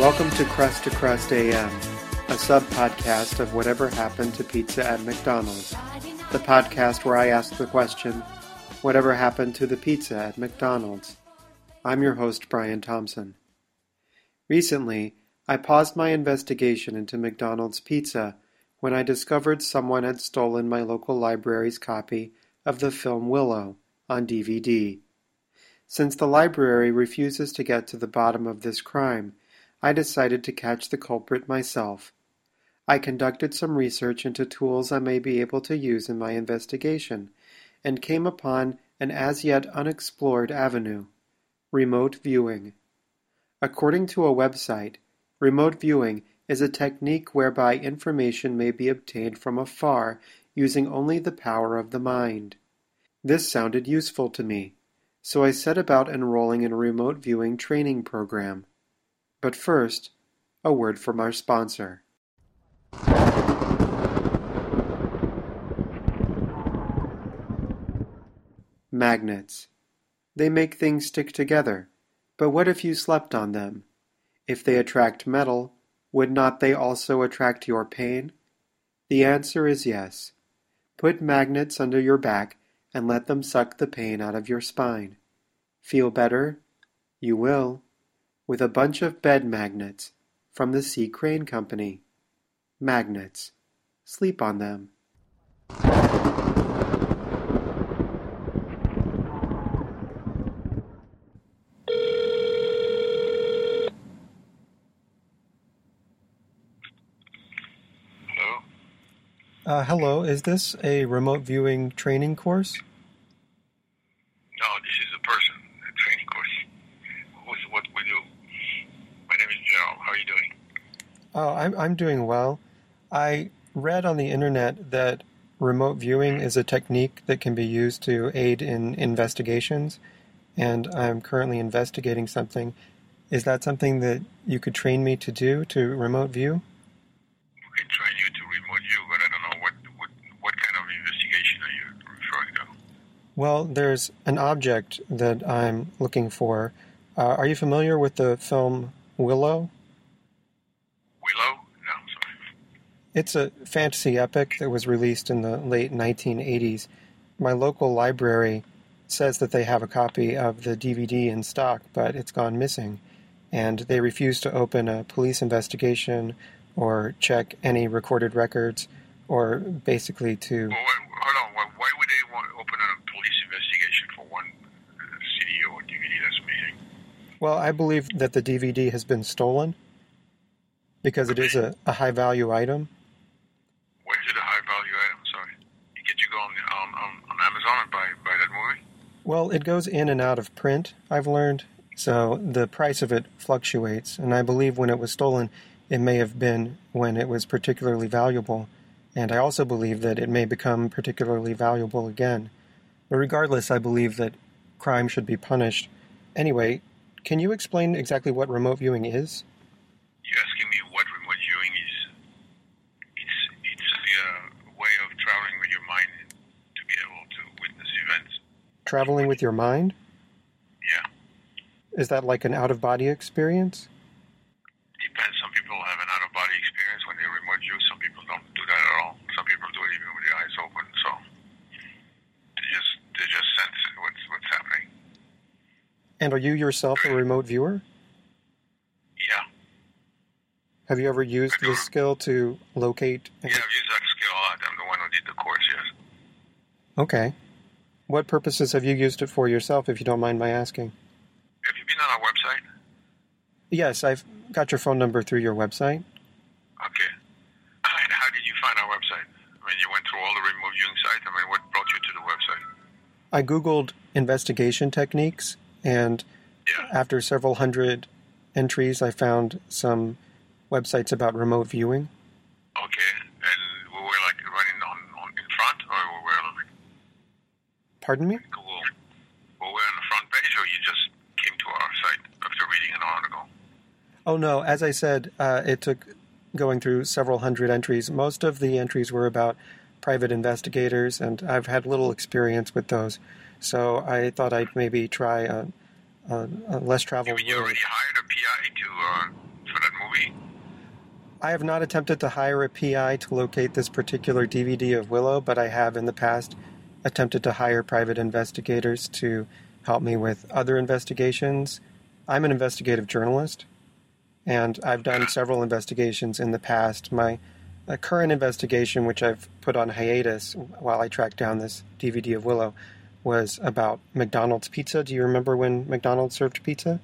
Welcome to Crust AM, a sub-podcast of Whatever Happened to Pizza at McDonald's, the podcast where I ask the question, whatever happened to the pizza at McDonald's? I'm your host, Brian Thompson. Recently, I paused my investigation into McDonald's pizza when I discovered someone had stolen my local library's copy of the film Willow on DVD. Since the library refuses to get to the bottom of this crime, I decided to catch the culprit myself. I conducted some research into tools I may be able to use in my investigation, and came upon an as-yet unexplored avenue: remote viewing. According to a website, remote viewing is a technique whereby information may be obtained from afar using only the power of the mind. This sounded useful to me, so I set about enrolling in a remote viewing training program. But first, a word from our sponsor. Magnets. They make things stick together, but what if you slept on them? If they attract metal, would not they also attract your pain? The answer is yes. Put magnets under your back and let them suck the pain out of your spine. Feel better? You will. With a bunch of bed magnets from the C. Crane Company. Magnets. Sleep on them. Hello? Hello, is this a remote viewing training course? No, this is a person, a training course. What's what we do? My name is Gerald. How are you doing? Oh, I'm doing well. I read on the internet that remote viewing is a technique that can be used to aid in investigations, and I'm currently investigating something. Is that something that you could train me to do, to remote view? We can train you to remote view, but I don't know what kind of investigation are you referring to? Well, there's an object that I'm looking for. Are you familiar with the film Willow? Willow? No, I'm sorry. It's a fantasy epic that was released in the late 1980s. My local library says that they have a copy of the DVD in stock, but it's gone missing, and they refuse to open a police investigation or check any recorded records, or basically to... Well, hold on. Why would they want to open a police investigation for one CD or DVD that's missing? Well, I believe that the DVD has been stolen because it is a high-value item. Why is it a high-value item? Sorry. Did you go on Amazon and buy that movie? Well, it goes in and out of print, I've learned, so the price of it fluctuates. And I believe when it was stolen, it may have been when it was particularly valuable. And I also believe that it may become particularly valuable again. But regardless, I believe that crime should be punished. Anyway... Can you explain exactly what remote viewing is? You're asking me what remote viewing is? It's a way of traveling with your mind to be able to witness events. Traveling with your mind? Yeah. Is that like an out-of-body experience? Depends. Some people have an out-of-body experience when they remote view. Some people don't do that at all. Some people do it even with their eyes open, so they just sense what's happening. And are you yourself a remote viewer? Yeah. Have you ever used this skill to locate? Yeah, I've used that skill a lot. I'm the one who did the course, yes. Okay. What purposes have you used it for yourself, if you don't mind my asking? Have you been on our website? Yes, I've got your phone number through your website. Okay. And how did you find our website? I mean, you went through all the remote viewing sites. I mean, what brought you to the website? I Googled investigation techniques. And after several hundred entries, I found some websites about remote viewing. Okay. And we were like running on in front, or we were like... Pardon me? Google. Were we on the front page, or you just came to our site after reading an article? Oh, no. As I said, it took going through several hundred entries. Most of the entries were about private investigators, and I've had little experience with those. So I thought I'd maybe try a less traveled. You already hired a PI for that I have not attempted to hire a PI to locate this particular DVD of Willow, but I have in the past attempted to hire private investigators to help me with other investigations. I'm an investigative journalist, and I've done several investigations in the past. My current investigation, which I've put on hiatus while I tracked down this DVD of Willow, was about McDonald's pizza. Do you remember when McDonald's served pizza?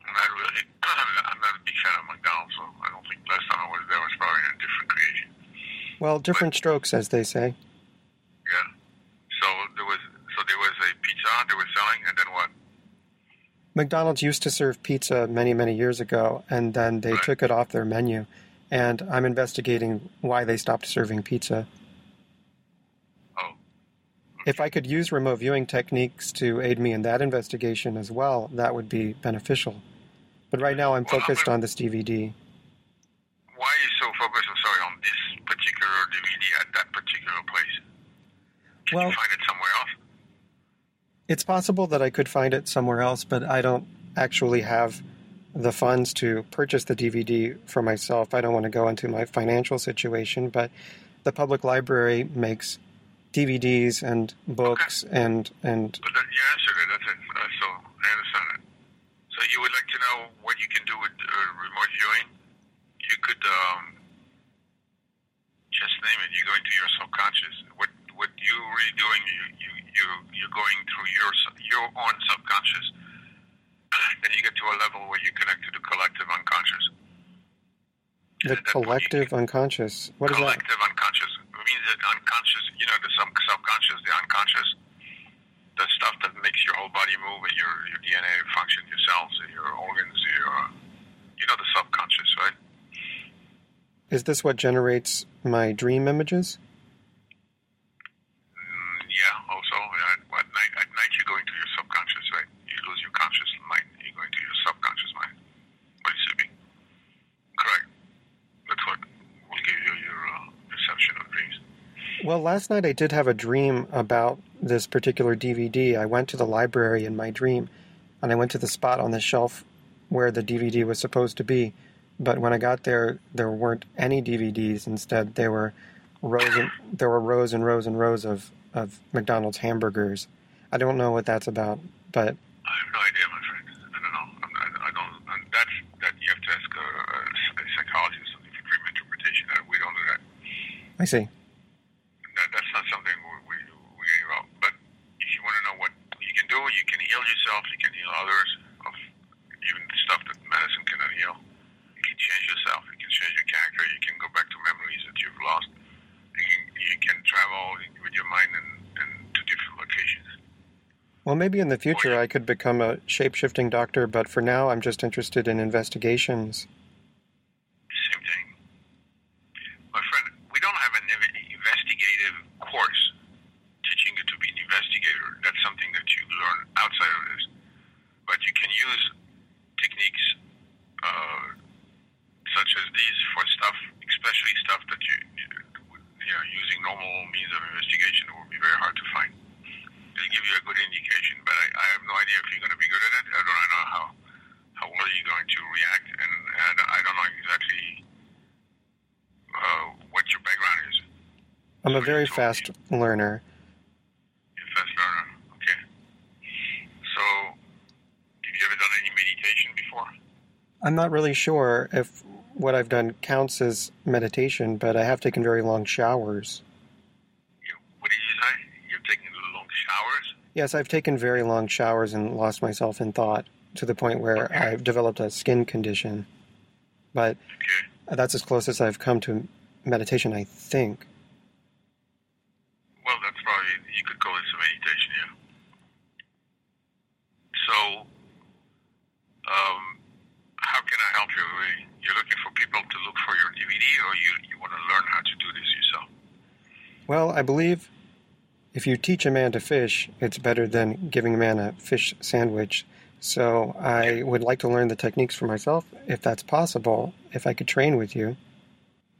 Not really. I'm not a big fan of McDonald's, so I don't think last time I was there was probably in a different creation. Well, different strokes, as they say. Yeah. So there was a pizza they were selling, and then what? McDonald's used to serve pizza many, many years ago, and then they took it off their menu. And I'm investigating why they stopped serving pizza. Oh. Okay. If I could use remote viewing techniques to aid me in that investigation as well, that would be beneficial. But right now I'm focused on this DVD. Why are you so focused, on this particular DVD at that particular place? Can you find it somewhere else? It's possible that I could find it somewhere else, but I don't actually have the funds to purchase the DVD for myself. I don't want to go into my financial situation, but the public library makes DVDs and books and... But you answered it. That's it. So I understand it. So you would like to know what you can do with remote viewing? You could just name it. You go into your subconscious. What you're really doing, you're going through your own subconscious. Then you get to a level where you connect to the collective unconscious. The collective unconscious? What is that? Collective unconscious. It means that unconscious, the subconscious, the unconscious, the stuff that makes your whole body move and your DNA function, your cells, your organs, the subconscious, right? Is this what generates my dream images? Yeah, also. At night you go into your subconscious, right? You lose your conscious mind. You go into your subconscious mind while sleeping. Correct. That's what will give you your perception of dreams. Well, last night I did have a dream about this particular DVD. I went to the library in my dream, and I went to the spot on the shelf where the DVD was supposed to be. But when I got there, there weren't any DVDs. Instead, there were rows and rows of McDonald's hamburgers. I don't know what that's about, but... I have no idea, my friend. I don't know. That you have to ask a psychologist if you dream interpretation. We don't do that. I see. That's not something we about. But if you want to know what you can do, you can heal yourself, you can heal others, of even stuff that medicine cannot heal. You can change yourself, you can change your character, you can go back to memories that you've lost. You can travel with your mind and to different locations. Well, maybe in the future I could become a shape-shifting doctor, but for now I'm just interested in investigations. Same thing. My friend, we don't have an investigative course teaching you to be an investigator. That's something that you learn outside of this. But you can use techniques such as these for stuff, especially stuff that using normal means of investigation will be very hard to find. It'll give you a good indication, but I have no idea if you're going to be good at it. I don't know how well you're going to react, and I don't know exactly what your background is. I'm a very fast learner. You're a fast learner, okay. So, have you ever done any meditation before? I'm not really sure if what I've done counts as meditation, but I have taken very long showers. What did you say? You've taken long showers? Yes, I've taken very long showers and lost myself in thought to the point where I've developed a skin condition. But that's as close as I've come to meditation, I think. Well, that's probably, you could call it some meditation, yeah. So, how can I help you? You're looking for people to look for your DVD, or you want to learn how to do this yourself? Well, I believe if you teach a man to fish, it's better than giving a man a fish sandwich. So I would like to learn the techniques for myself, if that's possible, if I could train with you.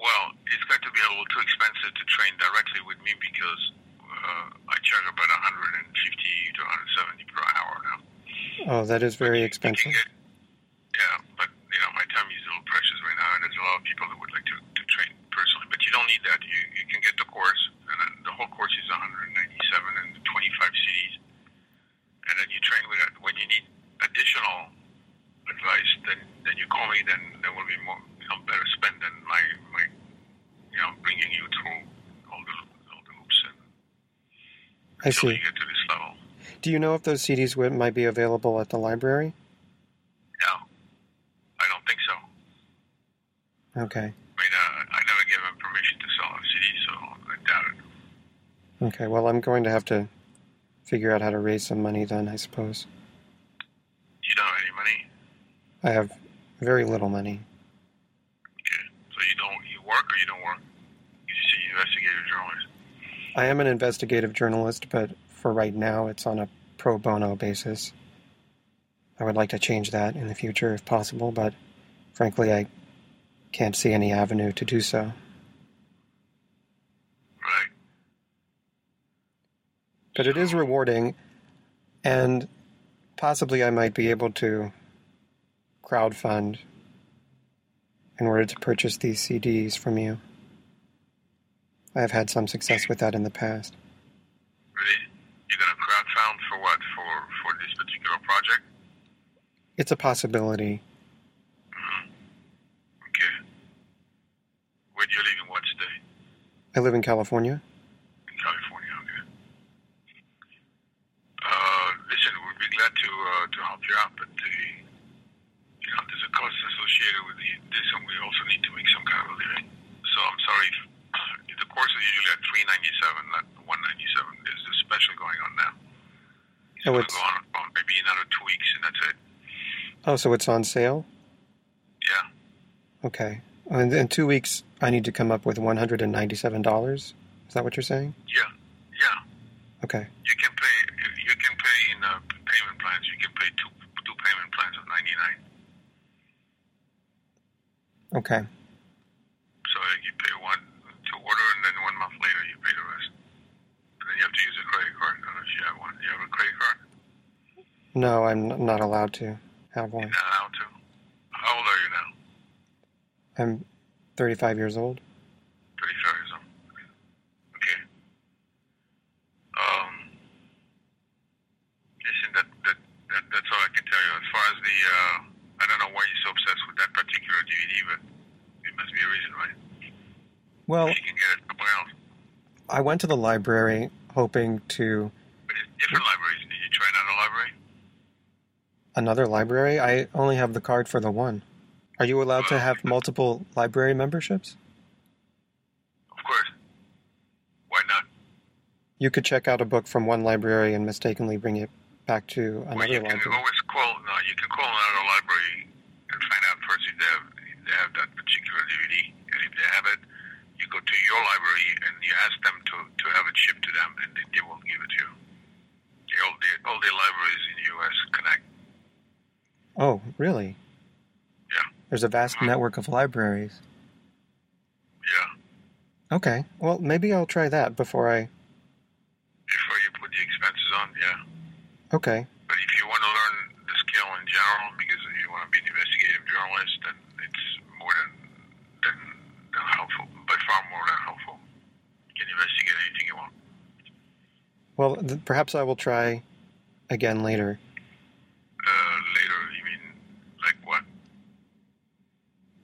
Well, it's going to be a little too expensive to train directly with me because I charge about $150 to $170 per hour now. Oh, that is very expensive. Yeah, but my time is a little precious right now. I see. Until you get to this level. Do you know if those CDs might be available at the library? No. I don't think so. Okay. I mean, I never give them permission to sell our CDs, so I doubt it. Okay, well, I'm going to have to figure out how to raise some money then, I suppose. You don't have any money? I have very little money. Okay. So you work or you don't work? You're just an investigative journalist. I am an investigative journalist, but for right now it's on a pro bono basis. I would like to change that in the future if possible, but frankly I can't see any avenue to do so. Right. But it is rewarding, and possibly I might be able to crowdfund in order to purchase these CDs from you. I have had some success with that in the past. Really? You're going to crowdfund for what? For this particular project? It's a possibility. Mm-hmm. Okay. Where do you live in what state? I live in California. In California, okay. Listen, we'd be glad to help you out, but you know, there's a cost associated with this, and we also need to make some kind of a living. So I'm sorry if the course is usually at $397, not $197. There's a special going on now. It's going to go on for maybe another 2 weeks, and that's it. Oh, so it's on sale? Yeah. Okay. And in 2 weeks, I need to come up with $197. Is that what you're saying? Yeah. Yeah. Okay. You can pay. You can pay in payment plans. You can pay two payment plans of $99. Okay. So you pay one to order, and then 1 month later you pay the rest. And then you have to use a credit card. I don't know if you have one. Do you have a credit card? No, I'm not allowed to have one. You're not allowed to? How old are you now? I'm 35 years old. 35 years old. Okay. Listen, that's all I can tell you. As far as the, I don't know why you're so obsessed with that particular DVD, but there must be a reason, right? Well, you can get it somewhere else. I went to the library hoping to... But it's different libraries. Did you try another library? Another library? I only have the card for the one. Are you allowed to have multiple library memberships? Of course. Why not? You could check out a book from one library and mistakenly bring it back to another library. You can always call... No, you can call another library and find out first if they have that particular DVD, and if they have it, you go to your library and you ask them to have it shipped to them, and they won't give it to you. All the libraries in the U.S. connect. Oh, really? Yeah. There's a vast network of libraries. Yeah. Okay. Well, maybe I'll try that before I... Before you put the expenses on, yeah. Okay. But if you want to learn the skill in general, because you want to be an investigative journalist, then it's more than helpful. By far more than helpful. You can investigate anything you want. Well, perhaps I will try again later. Later? You mean, like what?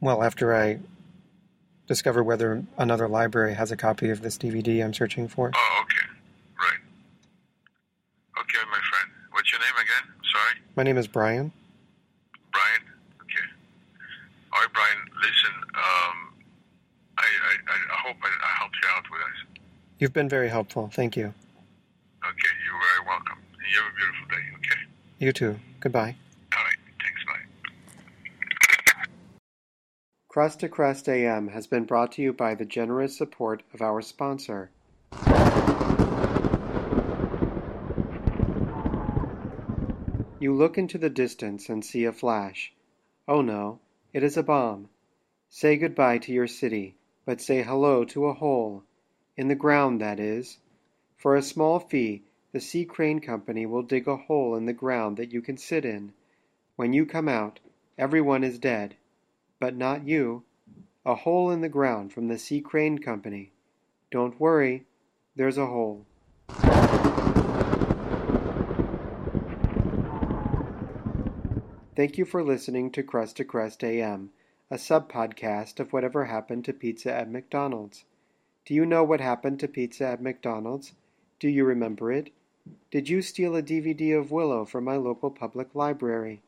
Well, after I discover whether another library has a copy of this DVD I'm searching for. Oh, okay. Right. Okay, my friend. What's your name again? Sorry? My name is Brian. Brian? Okay. All right, Brian, listen, I hope I helped you out with this. You've been very helpful. Thank you. Okay, you're very welcome. You have a beautiful day, okay? You too. Goodbye. All right, thanks, bye. Crust to Crust AM has been brought to you by the generous support of our sponsor. You look into the distance and see a flash. Oh no, it is a bomb. Say goodbye to your city, but say hello to a hole. In the ground, that is. For a small fee, the C. Crane Company will dig a hole in the ground that you can sit in. When you come out, everyone is dead. But not you. A hole in the ground from the C. Crane Company. Don't worry, there's a hole. Thank you for listening to Crust AM, a sub-podcast of Whatever Happened to Pizza at McDonald's. Do you know what happened to pizza at McDonald's? Do you remember it? Did you steal a DVD of Willow from my local public library?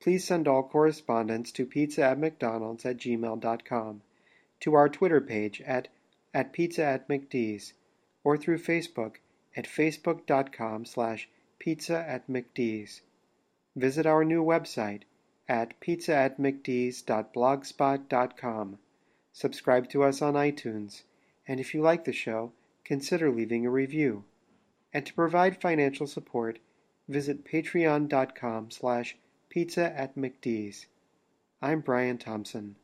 Please send all correspondence to pizzaatmcdonalds@gmail.com, to our Twitter page at pizzaatmcds, or through Facebook at facebook.com/pizzaatmcds. Visit our new website at pizzaatmcds.blogspot.com. Subscribe to us on iTunes, and if you like the show, consider leaving a review. And to provide financial support, visit patreon.com/pizzaatmcds. I'm Brian Thompson.